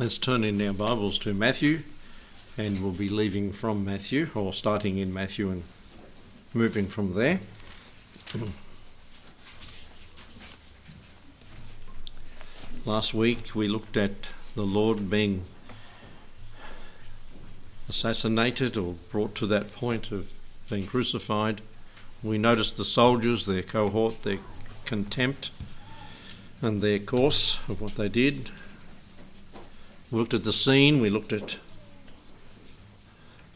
Let's turn in our Bibles to Matthew, and we'll be leaving from Matthew, or starting in Matthew and moving from there. Last week we looked at the Lord being assassinated, or brought to that point of being crucified. We noticed the soldiers, their cohort, their contempt, and their course of what they did. We looked at the scene, we looked at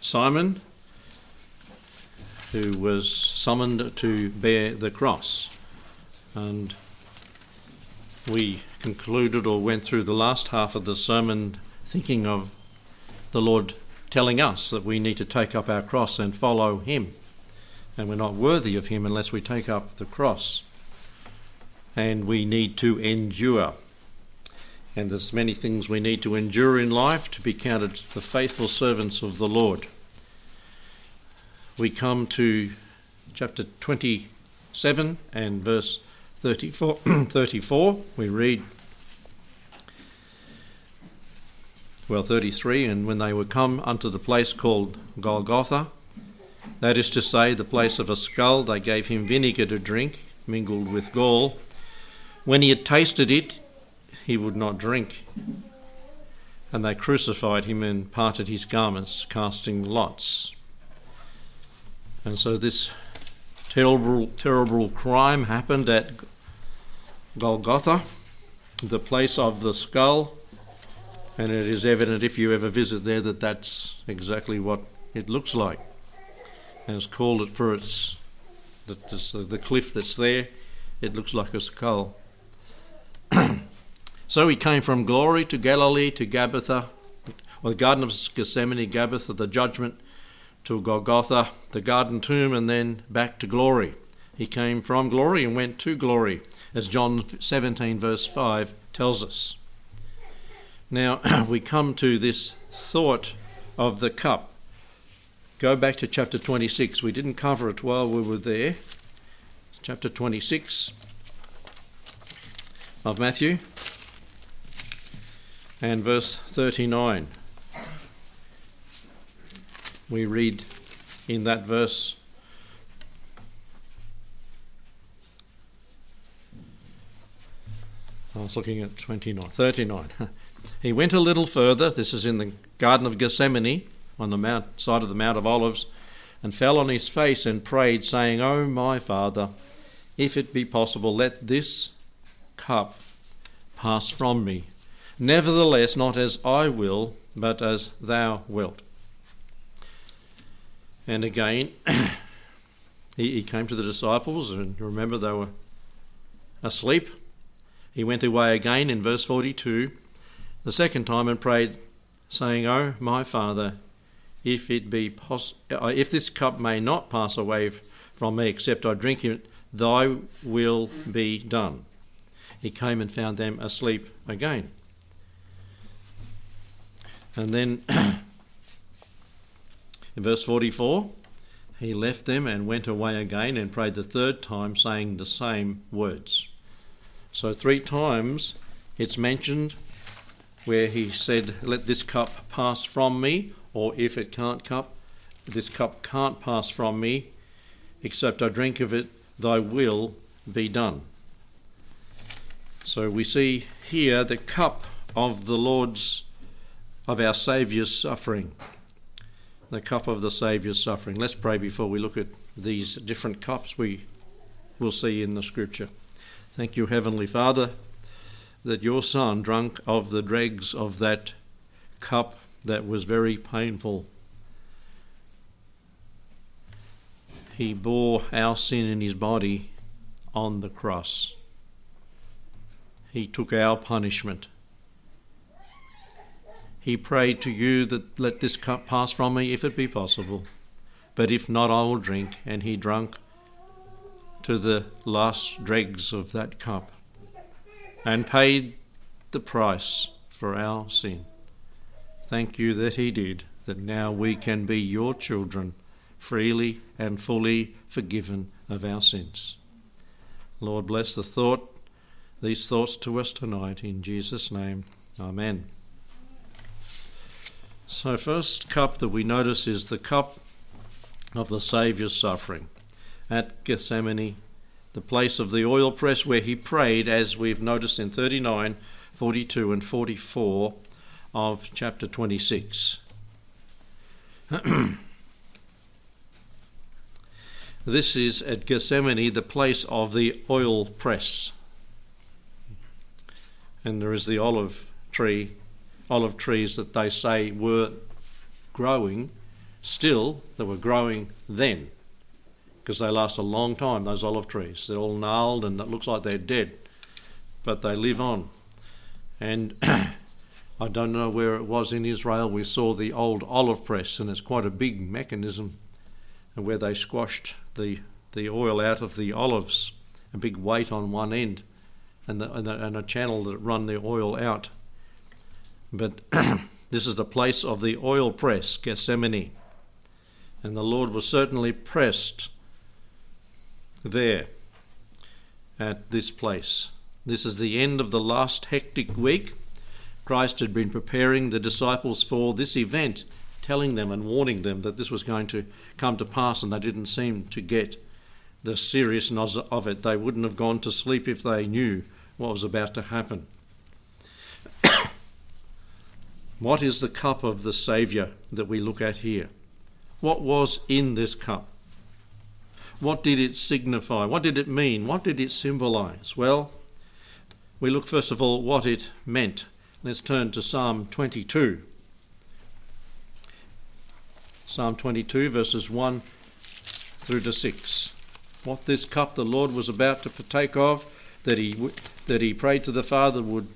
Simon, who was summoned to bear the cross. And we concluded or went through the last half of the sermon thinking of the Lord telling us that we need to take up our cross and follow him. And we're not worthy of him unless we take up the cross. And we need to endure. And there's many things we need to endure in life to be counted the faithful servants of the Lord. We come to chapter 27 and verse 34. We read, 33, and when they were come unto the place called Golgotha, that is to say, the place of a skull, they gave him vinegar to drink, mingled with gall. When he had tasted it, he would not drink. And they crucified him and parted his garments, casting lots. And so this terrible crime happened at Golgotha, the place of the skull, and it is evident if you ever visit there that that's exactly what it looks like. And it's called it for its, the cliff that's there, it looks like a skull. So he came from glory to Galilee, to Gabbatha, or the Garden of Gethsemane, Gabbatha, the judgment, to Golgotha, the garden tomb, and then back to glory. He came from glory and went to glory, as John 17 verse 5 tells us. Now we come to this thought of the cup. Go back to chapter 26. We didn't cover it while we were there. Chapter 26 of Matthew. And verse 39, we read in that verse, I was looking at 39, he went a little further, this is in the Garden of Gethsemane, on the side of the Mount of Olives, and fell on his face and prayed, saying, O my Father, if it be possible, let this cup pass from me. Nevertheless, not as I will, but as thou wilt. And again, he came to the disciples, and remember they were asleep. He went away again in verse 42, the second time, and prayed, saying, O my Father, if this cup may not pass away from me, except I drink it, thy will be done. He came and found them asleep again. And then in verse 44, he left them and went away again and prayed the third time, saying the same words. So three times it's mentioned where he said, let this cup pass from me, or if it this cup can't pass from me, except I drink of it, thy will be done. So we see here the cup of the Lord's of our Saviour's suffering, the cup of the Saviour's suffering. Let's pray before we look at these different cups we will see in the Scripture. Thank you, Heavenly Father, that your Son drank of the dregs of that cup that was very painful. He bore our sin in his body on the cross. He took our punishment. He prayed to you that let this cup pass from me if it be possible, but if not, I will drink. And he drank to the last dregs of that cup and paid the price for our sin. Thank you that he did, that now we can be your children, freely and fully forgiven of our sins. Lord, bless these thoughts to us tonight. In Jesus' name, amen. So first cup that we notice is the cup of the Saviour's suffering at Gethsemane, the place of the oil press where he prayed, as we've noticed in 39, 42 and 44 of chapter 26. This is at Gethsemane, the place of the oil press. And there is the olive trees that they say were growing still, that were growing then, because they last a long time, those olive trees. They're all gnarled and it looks like they're dead, but they live on. And I don't know where it was in Israel, we saw the old olive press, and it's quite a big mechanism where they squashed the oil out of the olives, a big weight on one end, and a channel that run the oil out. But this is the place of the oil press, Gethsemane. And the Lord was certainly pressed there at this place. This is the end of the last hectic week. Christ had been preparing the disciples for this event, telling them and warning them that this was going to come to pass, and they didn't seem to get the seriousness of it. They wouldn't have gone to sleep if they knew what was about to happen. What is the cup of the Saviour that we look at here? What was in this cup? What did it signify? What did it mean? What did it symbolise? Well, we look first of all what it meant. Let's turn to Psalm 22. Psalm 22 verses 1 through to 6. What this cup the Lord was about to partake of, that he prayed to the Father would,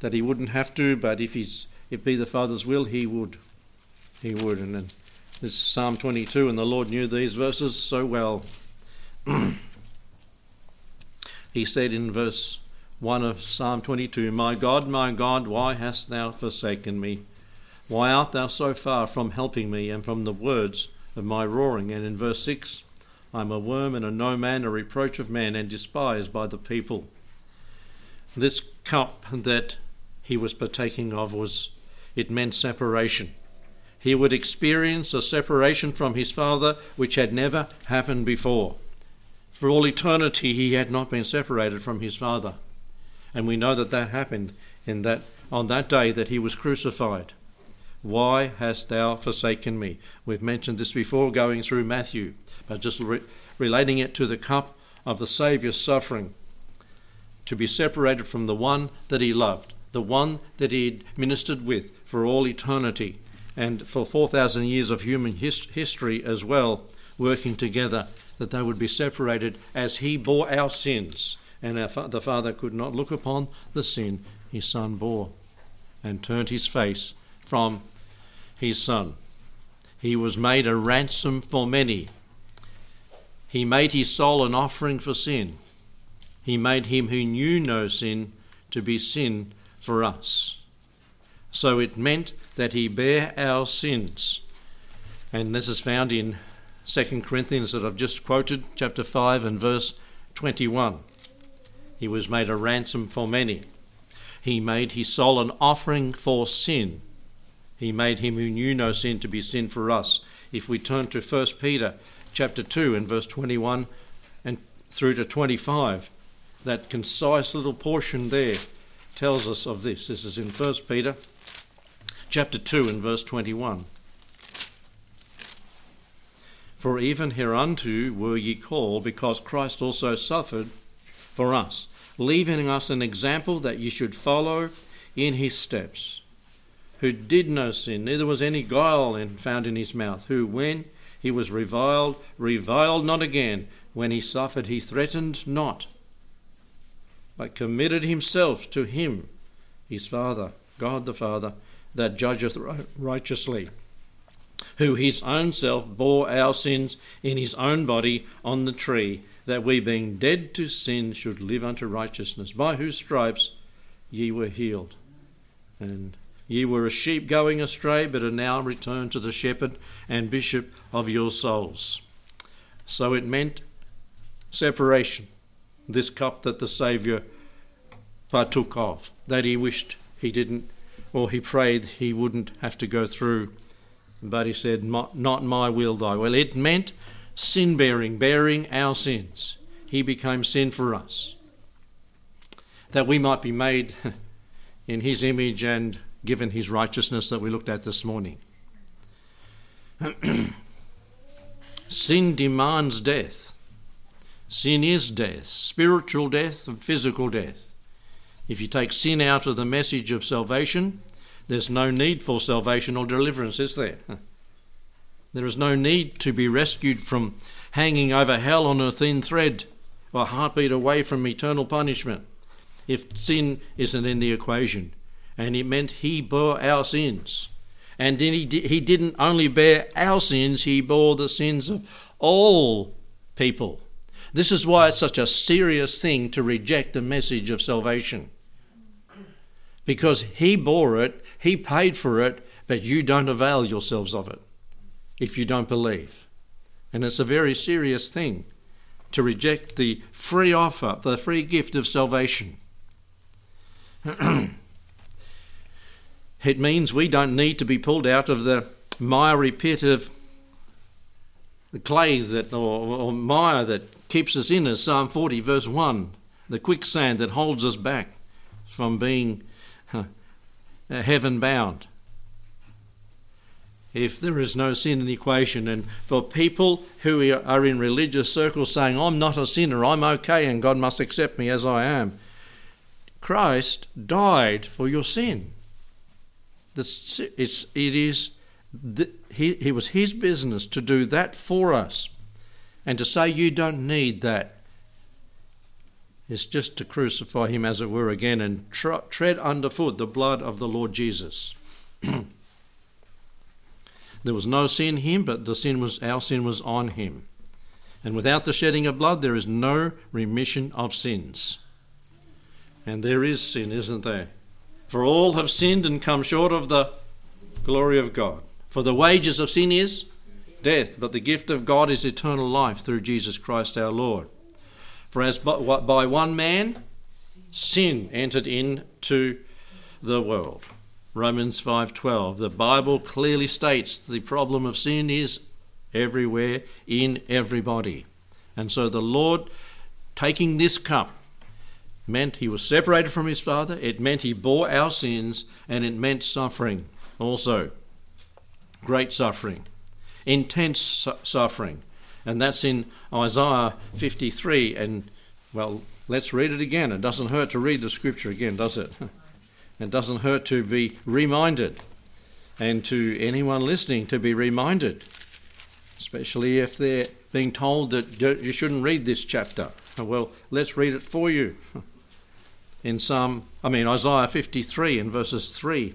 that he wouldn't have to, but if be the Father's will, he would. And then this is Psalm 22, and the Lord knew these verses so well. He said in verse 1 of Psalm 22, my God, why hast thou forsaken me? Why art thou so far from helping me and from the words of my roaring? And in verse 6, I am a worm and a no man, a reproach of man, and despised by the people. This cup that he was partaking of meant separation. He would experience a separation from his Father which had never happened before. For all eternity he had not been separated from his Father. And we know that happened on that day that he was crucified. Why hast thou forsaken me? We've mentioned this before going through Matthew, but just relating it to the cup of the Saviour's suffering. To be separated from the one that he loved, the one that he ministered with for all eternity, and for 4,000 years of human history as well, working together, that they would be separated as he bore our sins. And the Father could not look upon the sin his Son bore and turned his face from his Son. He was made a ransom for many. He made his soul an offering for sin. He made him who knew no sin to be sin for us. So it meant that he bare our sins. And this is found in 2 Corinthians that I've just quoted, chapter 5 and verse 21. He was made a ransom for many. He made his soul an offering for sin. He made him who knew no sin to be sin for us. If we turn to 1 Peter chapter 2 and verse 21 and through to 25, that concise little portion there tells us of this. This is in 1 Peter chapter 2 and verse 21. For even hereunto were ye called, because Christ also suffered for us, leaving us an example that ye should follow in his steps, who did no sin, neither was any guile found in his mouth, who when he was reviled, reviled not again. When he suffered, he threatened not, but committed himself to him, his Father, God the Father, that judgeth righteously, who his own self bore our sins in his own body on the tree, that we being dead to sin should live unto righteousness, by whose stripes ye were healed. And ye were as sheep going astray, but are now returned to the shepherd and bishop of your souls. So it meant separation, this cup that the Saviour partook of, that he wished he didn't or he prayed he wouldn't have to go through. But he said, not my will, thy will. It meant sin-bearing, bearing our sins. He became sin for us, that we might be made in his image and given his righteousness that we looked at this morning. Sin demands death. Sin is death, spiritual death and physical death. If you take sin out of the message of salvation, there's no need for salvation or deliverance, is there? There is no need to be rescued from hanging over hell on a thin thread or a heartbeat away from eternal punishment if sin isn't in the equation. And it meant he bore our sins. And then he didn't only bear our sins, he bore the sins of all people. This is why it's such a serious thing to reject the message of salvation. Because he bore it, he paid for it, but you don't avail yourselves of it if you don't believe. And it's a very serious thing to reject the free offer, the free gift of salvation. It means we don't need to be pulled out of the miry pit of the clay or mire that keeps us in, as Psalm 40 verse 1, the quicksand that holds us back from being heaven bound. If there is no sin in the equation, and for people who are in religious circles saying, I'm not a sinner, I'm okay, and God must accept me as I am, Christ died for your sin. It was his business to do that for us, and to say you don't need that is just to crucify him, as it were, again, and tread underfoot the blood of the Lord Jesus. There was no sin in him, but our sin was on him. And without the shedding of blood, there is no remission of sins. And there is sin, isn't there? For all have sinned and come short of the glory of God. For the wages of sin is death, but the gift of God is eternal life through Jesus Christ our Lord. For as by one man, sin entered into the world. Romans 5:12. The Bible clearly states the problem of sin is everywhere, in everybody. And so the Lord, taking this cup, meant he was separated from his Father. It meant he bore our sins, and it meant suffering also. Great suffering, intense suffering. And that's in Isaiah 53. And, well, let's read it again. It doesn't hurt to read the scripture again, does it? It doesn't hurt to be reminded, and to anyone listening to be reminded, especially if they're being told that you shouldn't read this chapter. Well, let's read it for you. In Isaiah 53 in verses 3,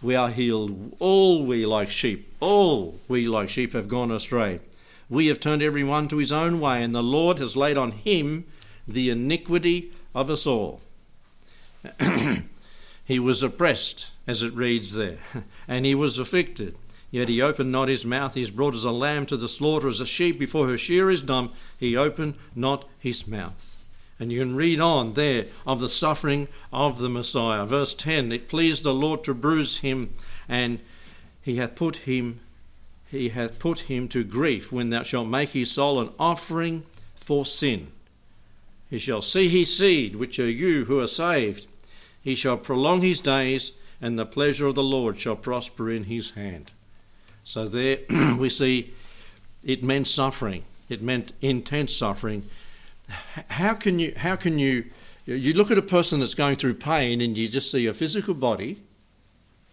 we are healed. All we like sheep have gone astray. We have turned every one to his own way, and the Lord has laid on him the iniquity of us all. He was oppressed, as it reads there, and he was afflicted. Yet he opened not his mouth. He is brought as a lamb to the slaughter, as a sheep before her shearer is dumb. He opened not his mouth. And you can read on there of the suffering of the Messiah. Verse 10, it pleased the Lord to bruise him, and he hath put him to grief. When thou shalt make his soul an offering for sin, he shall see his seed, which are you who are saved. He shall prolong his days, and the pleasure of the Lord shall prosper in his hand. So there we see it meant suffering. It meant intense suffering. How can you look at a person that's going through pain, and you just see a physical body,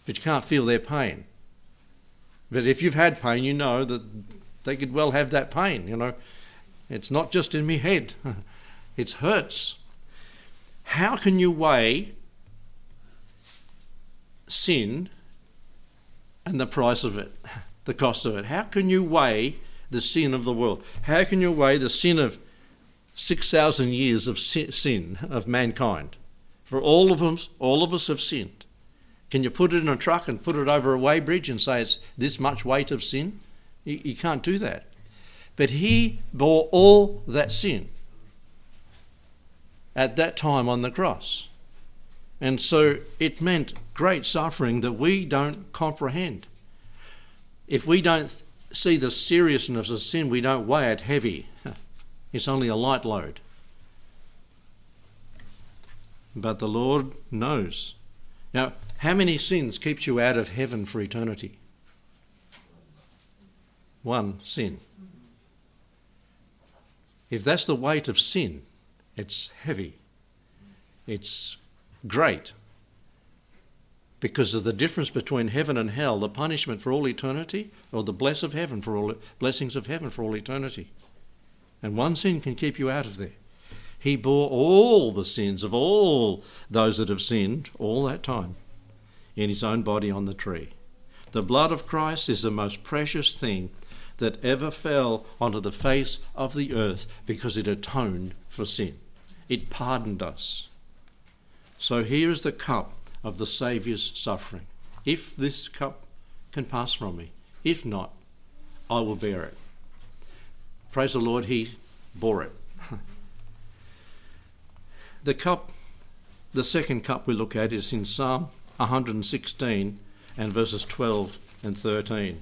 but you can't feel their pain. But if you've had pain, you know that they could well have that pain. You know, it's not just in me head. It hurts. How can you weigh sin and the price of it, the cost of it. How can you weigh the sin of the world? How can you weigh the sin of 6,000 years of sin of mankind? For all of us have sinned. Can you put it in a truck and put it over a weigh bridge and say it's this much weight of sin? You can't do that. But he bore all that sin at that time on the cross. And so it meant great suffering that we don't comprehend. If we don't see the seriousness of sin, we don't weigh it heavy. It's only a light load. But the Lord knows. Now, how many sins keeps you out of heaven for eternity? One sin. If that's the weight of sin, it's heavy. It's great. Because of the difference between heaven and hell, the punishment for all eternity, or the blessings of heaven for all eternity. And one sin can keep you out of there. He bore all the sins of all those that have sinned all that time in his own body on the tree. The blood of Christ is the most precious thing that ever fell onto the face of the earth because it atoned for sin. It pardoned us. So here is the cup of the Saviour's suffering. If this cup can pass from me, if not, I will bear it. Praise the Lord, he bore it. The cup, the second cup we look at is in Psalm 116 and verses 12 and 13.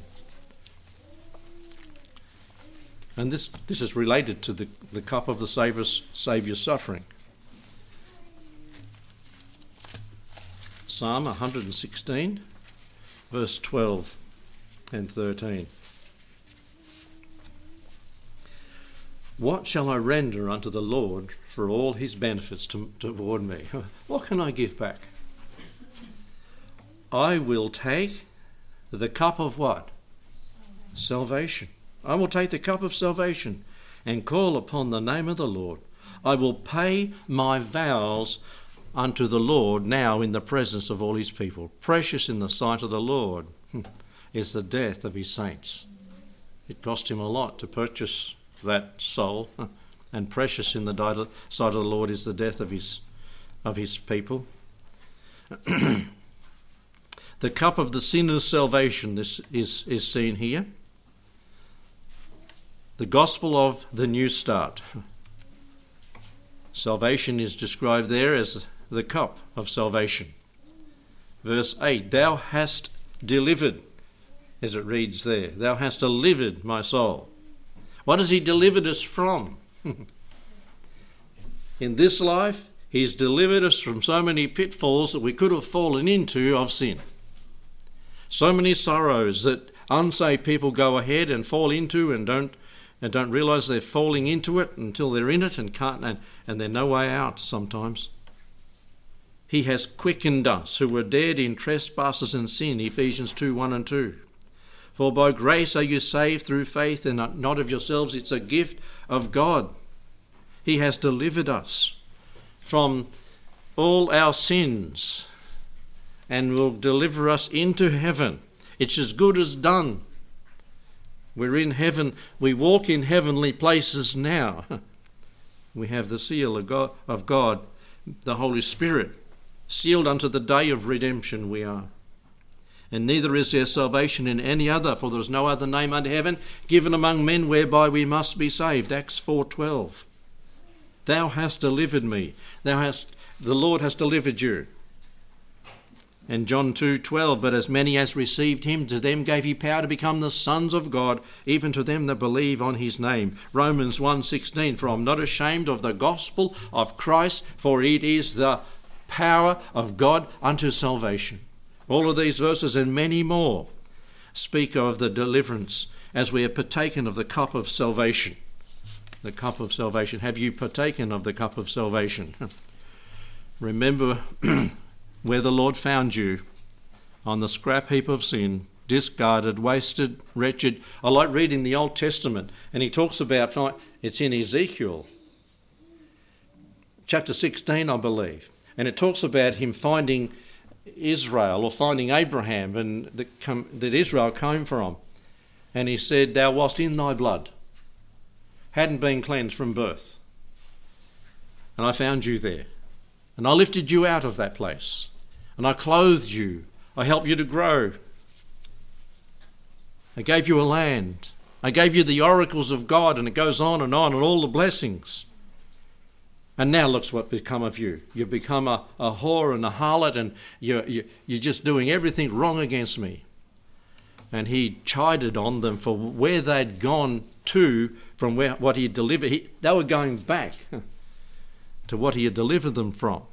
And this is related to the cup of the Saviour's suffering. Psalm 116, verse 12 and 13. What shall I render unto the Lord for all his benefits toward me? What can I give back? I will take the cup of what? Salvation. I will take the cup of salvation and call upon the name of the Lord. I will pay my vows unto the Lord now in the presence of all his people. Precious in the sight of the Lord is the death of his saints. It cost him a lot to purchase that soul, and precious in the sight of the Lord is the death of his people. The cup of the sinner's salvation is seen here. The gospel of the new start. Salvation is described there as the cup of salvation. Verse 8, thou hast delivered, as it reads there, thou hast delivered my soul. What has he delivered us from? In this life, he's delivered us from so many pitfalls that we could have fallen into of sin. So many sorrows that unsaved people go ahead and fall into and don't realise they're falling into it until they're in it and can't and there's no way out sometimes. He has quickened us who were dead in trespasses and sin, Ephesians 2, 1 and 2. For by grace are you saved through faith and not of yourselves, it's a gift of God. He has delivered us from all our sins and will deliver us into heaven. It's as good as done. We're in heaven. We walk in heavenly places now. We have the seal of God, the Holy Spirit, sealed unto the day of redemption we are. And neither is there salvation in any other, for there is no other name under heaven given among men whereby we must be saved. Acts 4:12. Thou hast delivered me. The Lord has delivered you. And John 2:12, but as many as received him, to them gave he power to become the sons of God, even to them that believe on his name. Romans 1:16, for I am not ashamed of the gospel of Christ, for it is the power of God unto salvation. All of these verses and many more speak of the deliverance as we have partaken of the cup of salvation. The cup of salvation. Have you partaken of the cup of salvation? Remember where the Lord found you, on the scrap heap of sin, discarded, wasted, wretched. I like reading the Old Testament, and he talks about, it's in Ezekiel, chapter 16, I believe, and it talks about him finding Israel, or finding Abraham, and that Israel came from. And he said, thou wast in thy blood, hadn't been cleansed from birth. And I found you there. And I lifted you out of that place. And I clothed you. I helped you to grow. I gave you a land. I gave you the oracles of God, and it goes on, and all the blessings. And now look's what become of you. You've become a whore and a harlot, and you're just doing everything wrong against me. And he chided on them for where they'd gone to from what he delivered. They were going back to what he had delivered them from.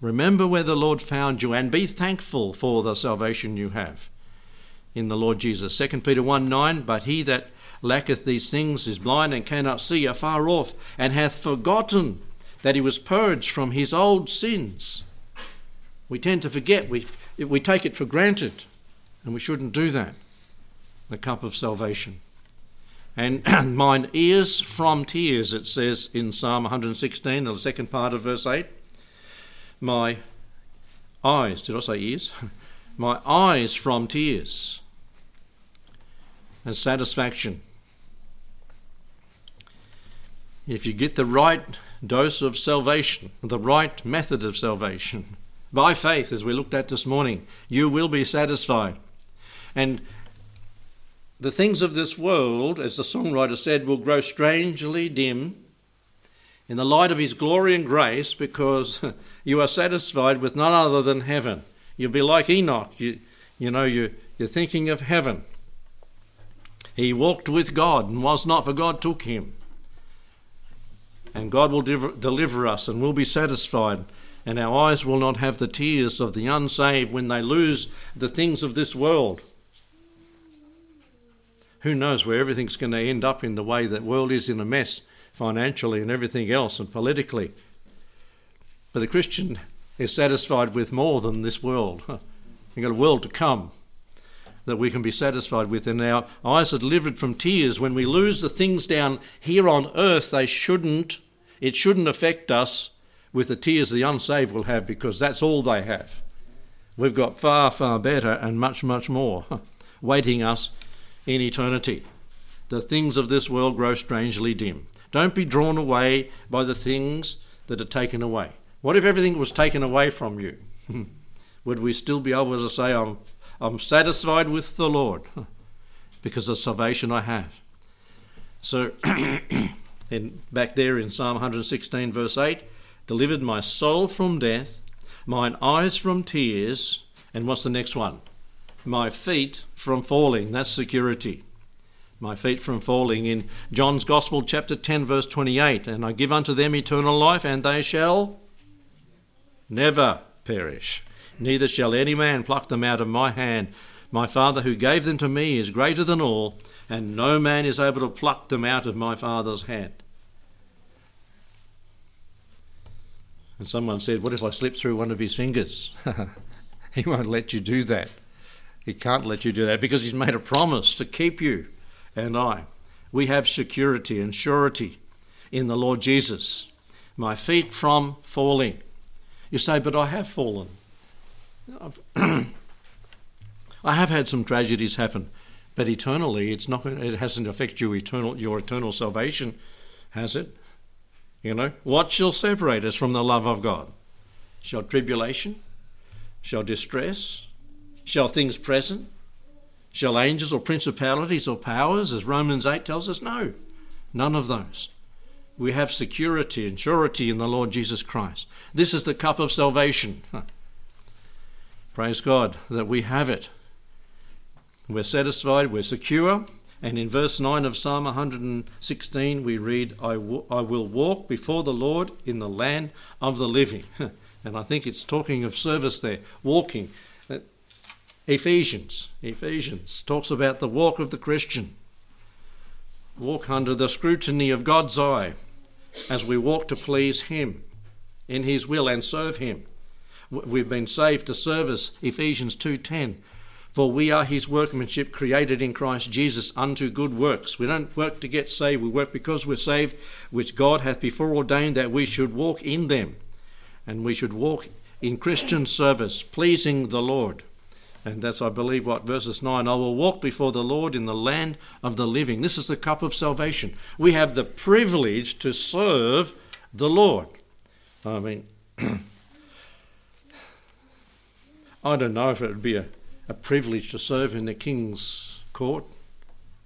Remember where the Lord found you, and be thankful for the salvation you have in the Lord Jesus. 2 Peter 1:9, but he that lacketh these things is blind and cannot see afar off, and hath forgotten that he was purged from his old sins. We tend to forget. We take it for granted, and we shouldn't do that. The cup of salvation. And mine ears from tears, it says in Psalm 116, the second part of verse 8. My eyes, did I say ears? My eyes from tears and satisfaction. If you get the right dose of salvation, the right method of salvation, by faith, as we looked at this morning, you will be satisfied. And the things of this world, as the songwriter said, will grow strangely dim in the light of his glory and grace, because you are satisfied with none other than heaven. You'll be like Enoch. You're thinking of heaven. He walked with God and was not, for God took him. And God will deliver us, and we'll be satisfied. And our eyes will not have the tears of the unsaved when they lose the things of this world. Who knows where everything's going to end up in the way that world is in a mess financially and everything else and politically. But the Christian is satisfied with more than this world. We've got a world to come that we can be satisfied with. And our eyes are delivered from tears. When we lose the things down here on earth, it shouldn't affect us with the tears the unsaved will have, because that's all they have. We've got far, far better and much, much more waiting us in eternity. The things of this world grow strangely dim. Don't be drawn away by the things that are taken away. What if everything was taken away from you? Would we still be able to say, I'm satisfied with the Lord because of salvation I have? So back there in Psalm 116 verse 8, delivered my soul from death, mine eyes from tears, and what's the next one? My feet from falling. That's security. My feet from falling in John's Gospel chapter 10 verse 28, and I give unto them eternal life, and they shall never perish, neither shall any man pluck them out of my hand. My Father who gave them to me is greater than all, and no man is able to pluck them out of my Father's hand. And someone said, what if I slip through one of his fingers? He won't let you do that. He can't let you do that, because he's made a promise to keep you and I. We have security and surety in the Lord Jesus. My feet from falling. You say, but I have fallen. I have had some tragedies happen, but eternally, it hasn't affected your eternal salvation, has it? What shall separate us from the love of God? Shall tribulation? Shall distress? Shall things present? Shall angels or principalities or powers, as Romans 8 tells us? No, none of those. We have security and surety in the Lord Jesus Christ. This is the cup of salvation. Praise God that we have it. We're satisfied, we're secure. And in verse 9 of Psalm 116, we read, I will walk before the Lord in the land of the living. And I think it's talking of service there, walking. Ephesians talks about the walk of the Christian. Walk under the scrutiny of God's eye as we walk to please him in his will and serve him. We've been saved to service, Ephesians 2:10. For we are his workmanship, created in Christ Jesus unto good works. We don't work to get saved, we work because we're saved, which God hath before ordained that we should walk in them. And we should walk in Christian service, pleasing the Lord. And that's, I believe, what, verses 9, I will walk before the Lord in the land of the living. This is the cup of salvation. We have the privilege to serve the Lord. I mean, I don't know if it would be a privilege to serve in the King's Court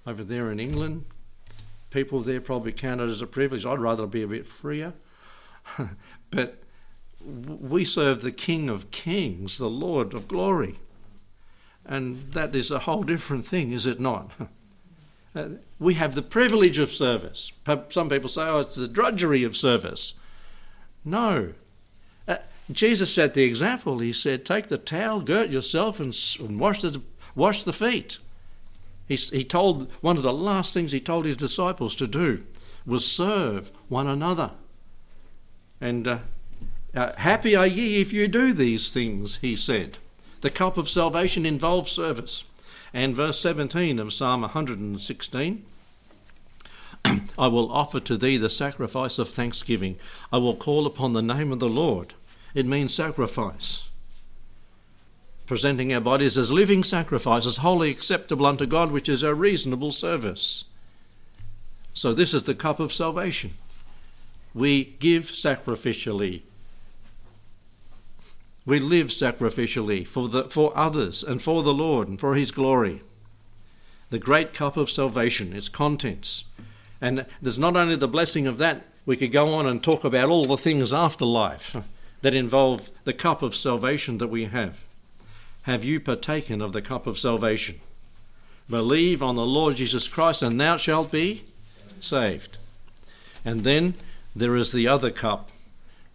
over there in England. People there probably count it as a privilege. I'd rather be a bit freer. But we serve the King of Kings, the Lord of Glory. And that is a whole different thing, is it not? We have the privilege of service. Some people say, oh, it's the drudgery of service. No. Jesus set the example. He said, take the towel, girt yourself, and wash the feet. He told, one of the last things he told his disciples to do was serve one another. And happy are ye if you do these things, he said. The cup of salvation involves service. And verse 17 of Psalm 116, I will offer to thee the sacrifice of thanksgiving. I will call upon the name of the Lord. It means sacrifice. Presenting our bodies as living sacrifices, wholly acceptable unto God, which is our reasonable service. So this is the cup of salvation. We give sacrificially. We live sacrificially for others and for the Lord and for his glory. The great cup of salvation, its contents. And there's not only the blessing of that, we could go on and talk about all the things after life that involve the cup of salvation that we have. Have you partaken of the cup of salvation? Believe on the Lord Jesus Christ and thou shalt be saved. And then there is the other cup,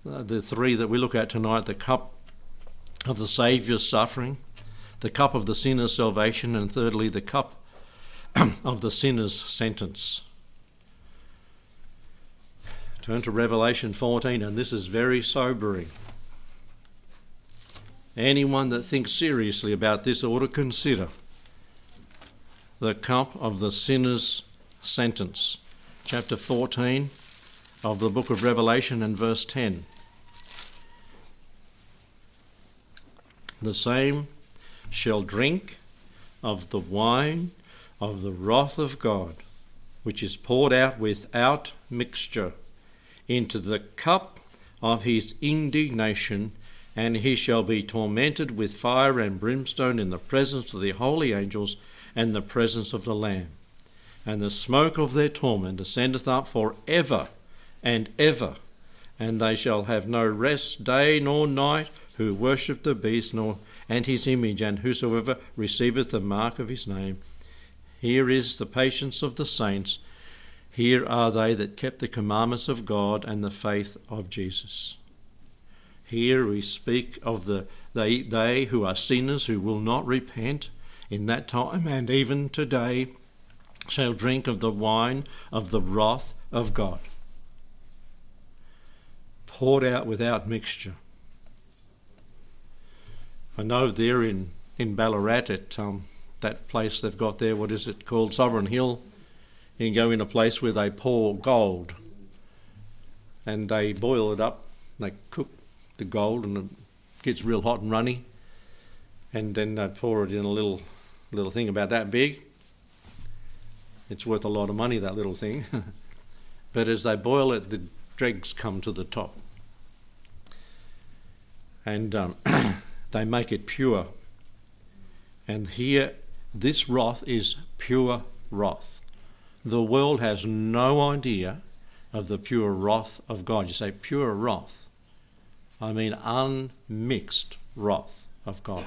the three that we look at tonight, the cup of the Saviour's suffering, the cup of the sinner's salvation, and thirdly, the cup of the sinner's sentence. Turn to Revelation 14, and this is very sobering. Anyone that thinks seriously about this ought to consider the cup of the sinner's sentence. Chapter 14 of the book of Revelation and verse 10. The same shall drink of the wine of the wrath of God, which is poured out without mixture, into the cup of his indignation, and he shall be tormented with fire and brimstone in the presence of the holy angels and the presence of the Lamb. And the smoke of their torment ascendeth up for ever and ever, and they shall have no rest day nor night, who worship the beast and his image, and whosoever receiveth the mark of his name. Here is the patience of the saints. Here are they that kept the commandments of God and the faith of Jesus. Here we speak of they who are sinners, who will not repent in that time, and even today shall drink of the wine of the wrath of God, poured out without mixture. I know there in Ballarat at that place they've got there, what is it called, Sovereign Hill. You can go in a place where they pour gold and they boil it up, they cook the gold and it gets real hot and runny, and then they pour it in a little thing about that big. It's worth a lot of money, that little thing. But as they boil it, the dregs come to the top. And they make it pure. And here, this wrath is pure wrath. The world has no idea of the pure wrath of God. You say pure wrath. I mean unmixed wrath of God.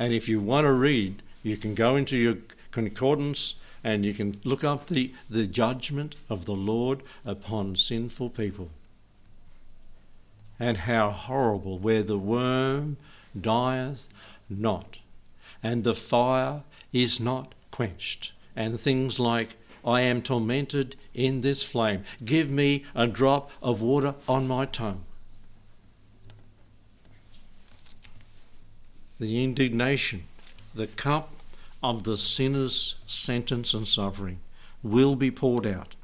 And if you want to read, you can go into your concordance and you can look up the judgment of the Lord upon sinful people. And how horrible, where the worm dieth not, and the fire is not quenched. And things like, I am tormented in this flame. Give me a drop of water on my tongue. The indignation, the cup of the sinner's sentence and suffering will be poured out.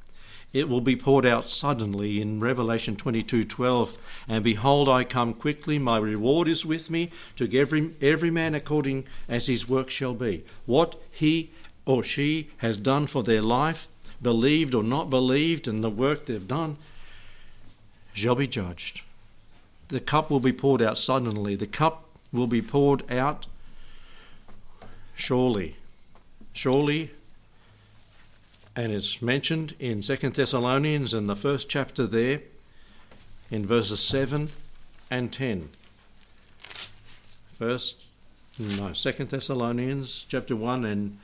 It will be poured out suddenly in Revelation 22:12. And behold, I come quickly, my reward is with me, to give every man according as his work shall be. What he or she has done for their life, believed or not believed, and the work they've done, shall be judged. The cup will be poured out suddenly. The cup will be poured out surely. Surely. And it's mentioned in 2 Thessalonians in the first chapter there, in verses 7 and 10. 2 Thessalonians chapter 1, and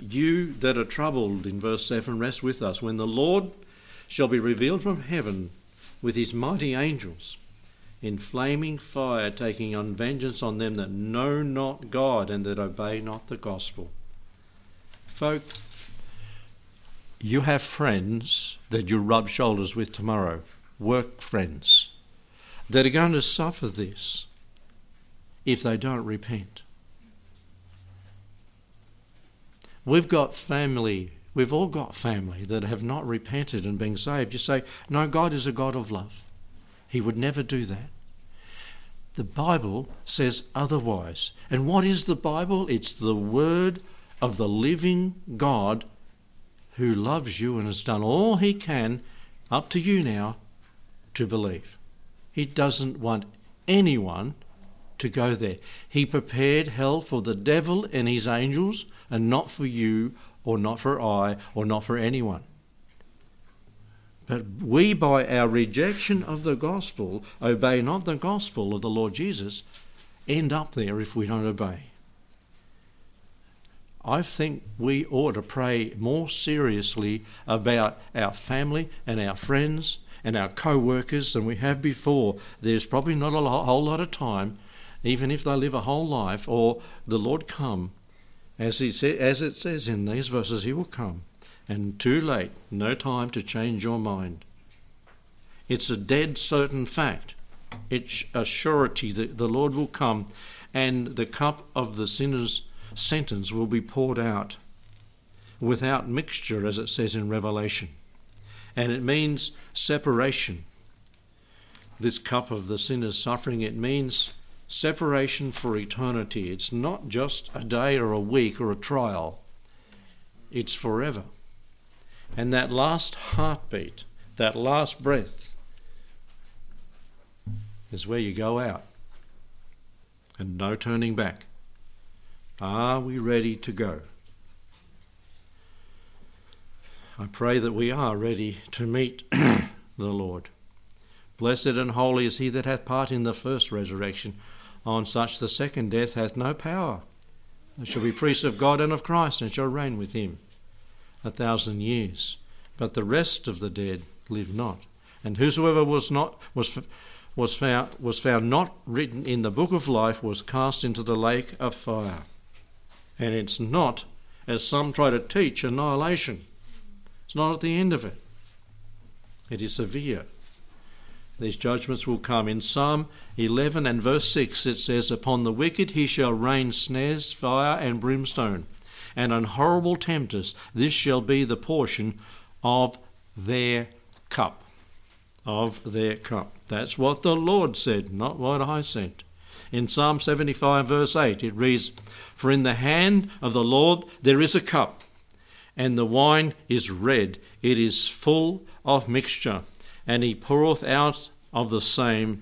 you that are troubled, in verse 7, rest with us, when the Lord shall be revealed from heaven with his mighty angels, in flaming fire, taking on vengeance on them that know not God and that obey not the gospel. Folk, you have friends that you rub shoulders with tomorrow, work friends, that are going to suffer this if they don't repent. We've got family, we've all got family that have not repented and been saved. You say, no, God is a God of love. He would never do that. The Bible says otherwise. And what is the Bible? It's the word of the living God who loves you and has done all he can, up to you now, to believe. He doesn't want anyone to go there. He prepared hell for the devil and his angels, and not for you, or not for I, or not for anyone. But we, by our rejection of the gospel, obey not the gospel of the Lord Jesus, end up there if we don't obey. I think we ought to pray more seriously about our family and our friends and our co-workers than we have before. There's probably not a whole lot of time, even if they live a whole life, or the Lord come, as it says in these verses, he will come, and too late, no time to change your mind. It's a dead certain fact. It's a surety that the Lord will come, and the cup of the sinner's sentence will be poured out without mixture, as it says in Revelation. And it means separation. This cup of the sinner's suffering, it means separation for eternity. It's not just a day or a week or a trial. It's forever. And that last heartbeat, that last breath, is where you go out. And no turning back. Are we ready to go? I pray that we are ready to meet the Lord. Blessed and holy is he that hath part in the first resurrection. On such the second death hath no power. They shall be priests of God and of Christ, and shall reign with him 1,000 years. But the rest of the dead live not. And whosoever was found not written in the book of life was cast into the lake of fire. And it's not, as some try to teach, annihilation. It's not at the end of it. It is severe. These judgments will come. In Psalm 11 and verse 6 it says, upon the wicked he shall rain snares, fire and brimstone, and an horrible tempest. This shall be the portion of their cup. Of their cup. That's what the Lord said, not what I said. In Psalm 75 verse 8 it reads, for in the hand of the Lord there is a cup, and the wine is red, it is full of mixture, and he poureth out of the same,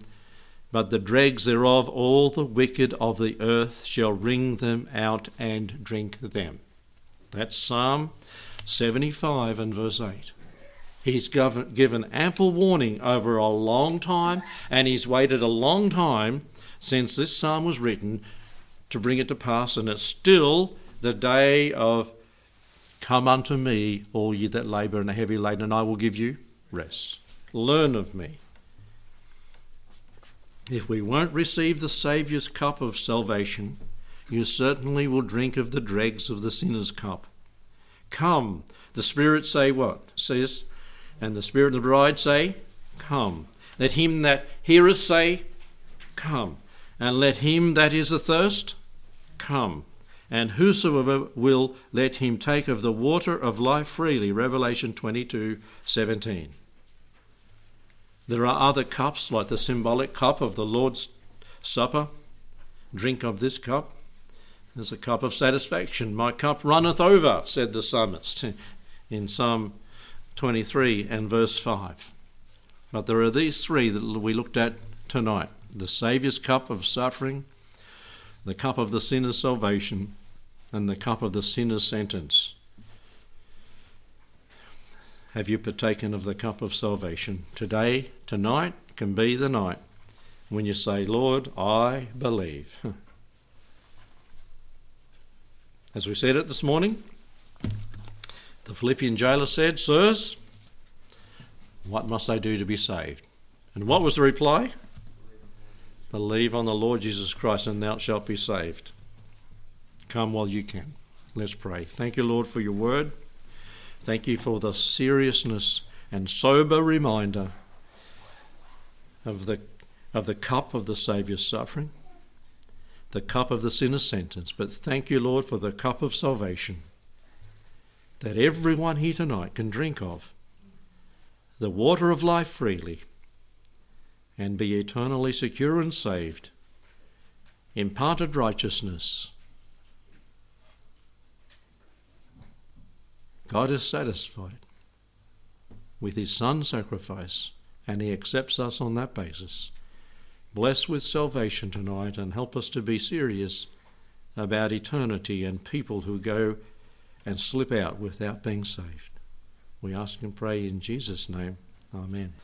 but the dregs thereof all the wicked of the earth shall wring them out and drink them. That's Psalm 75 and verse 8. He's given ample warning over a long time, and he's waited a long time since this psalm was written to bring it to pass, and it's still the day of, come unto me, all ye that labour and are heavy laden, and I will give you rest. Learn of me. If we won't receive the Saviour's cup of salvation, you certainly will drink of the dregs of the sinner's cup. Come, the Spirit say what? Says, and the Spirit and the bride say, come. Let him that heareth say, come. And let him that is athirst, come. and whosoever will, let him take of the water of life freely. Revelation 22:17. There are other cups, like the symbolic cup of the Lord's Supper. Drink of this cup. There's a cup of satisfaction. My cup runneth over, said the psalmist in Psalm 23 and verse 5. But there are these three that we looked at tonight. The Saviour's cup of suffering, the cup of the sinner's salvation, and the cup of the sinner's sentence. Have you partaken of the cup of salvation? Today, tonight, can be the night when you say, Lord, I believe. As we said it this morning, the Philippian jailer said, Sirs, what must I do to be saved? And what was the reply? Believe on the Lord Jesus Christ and thou shalt be saved. Come while you can. Let's pray. Thank you, Lord, for your word. Thank you for the seriousness and sober reminder of the cup of the Saviour's suffering, the cup of the sinner's sentence. But thank you, Lord, for the cup of salvation that everyone here tonight can drink of, the water of life freely, and be eternally secure and saved, imparted righteousness. God is satisfied with his Son's sacrifice, and he accepts us on that basis. Bless with salvation tonight, and help us to be serious about eternity and people who go and slip out without being saved. We ask and pray in Jesus' name. Amen.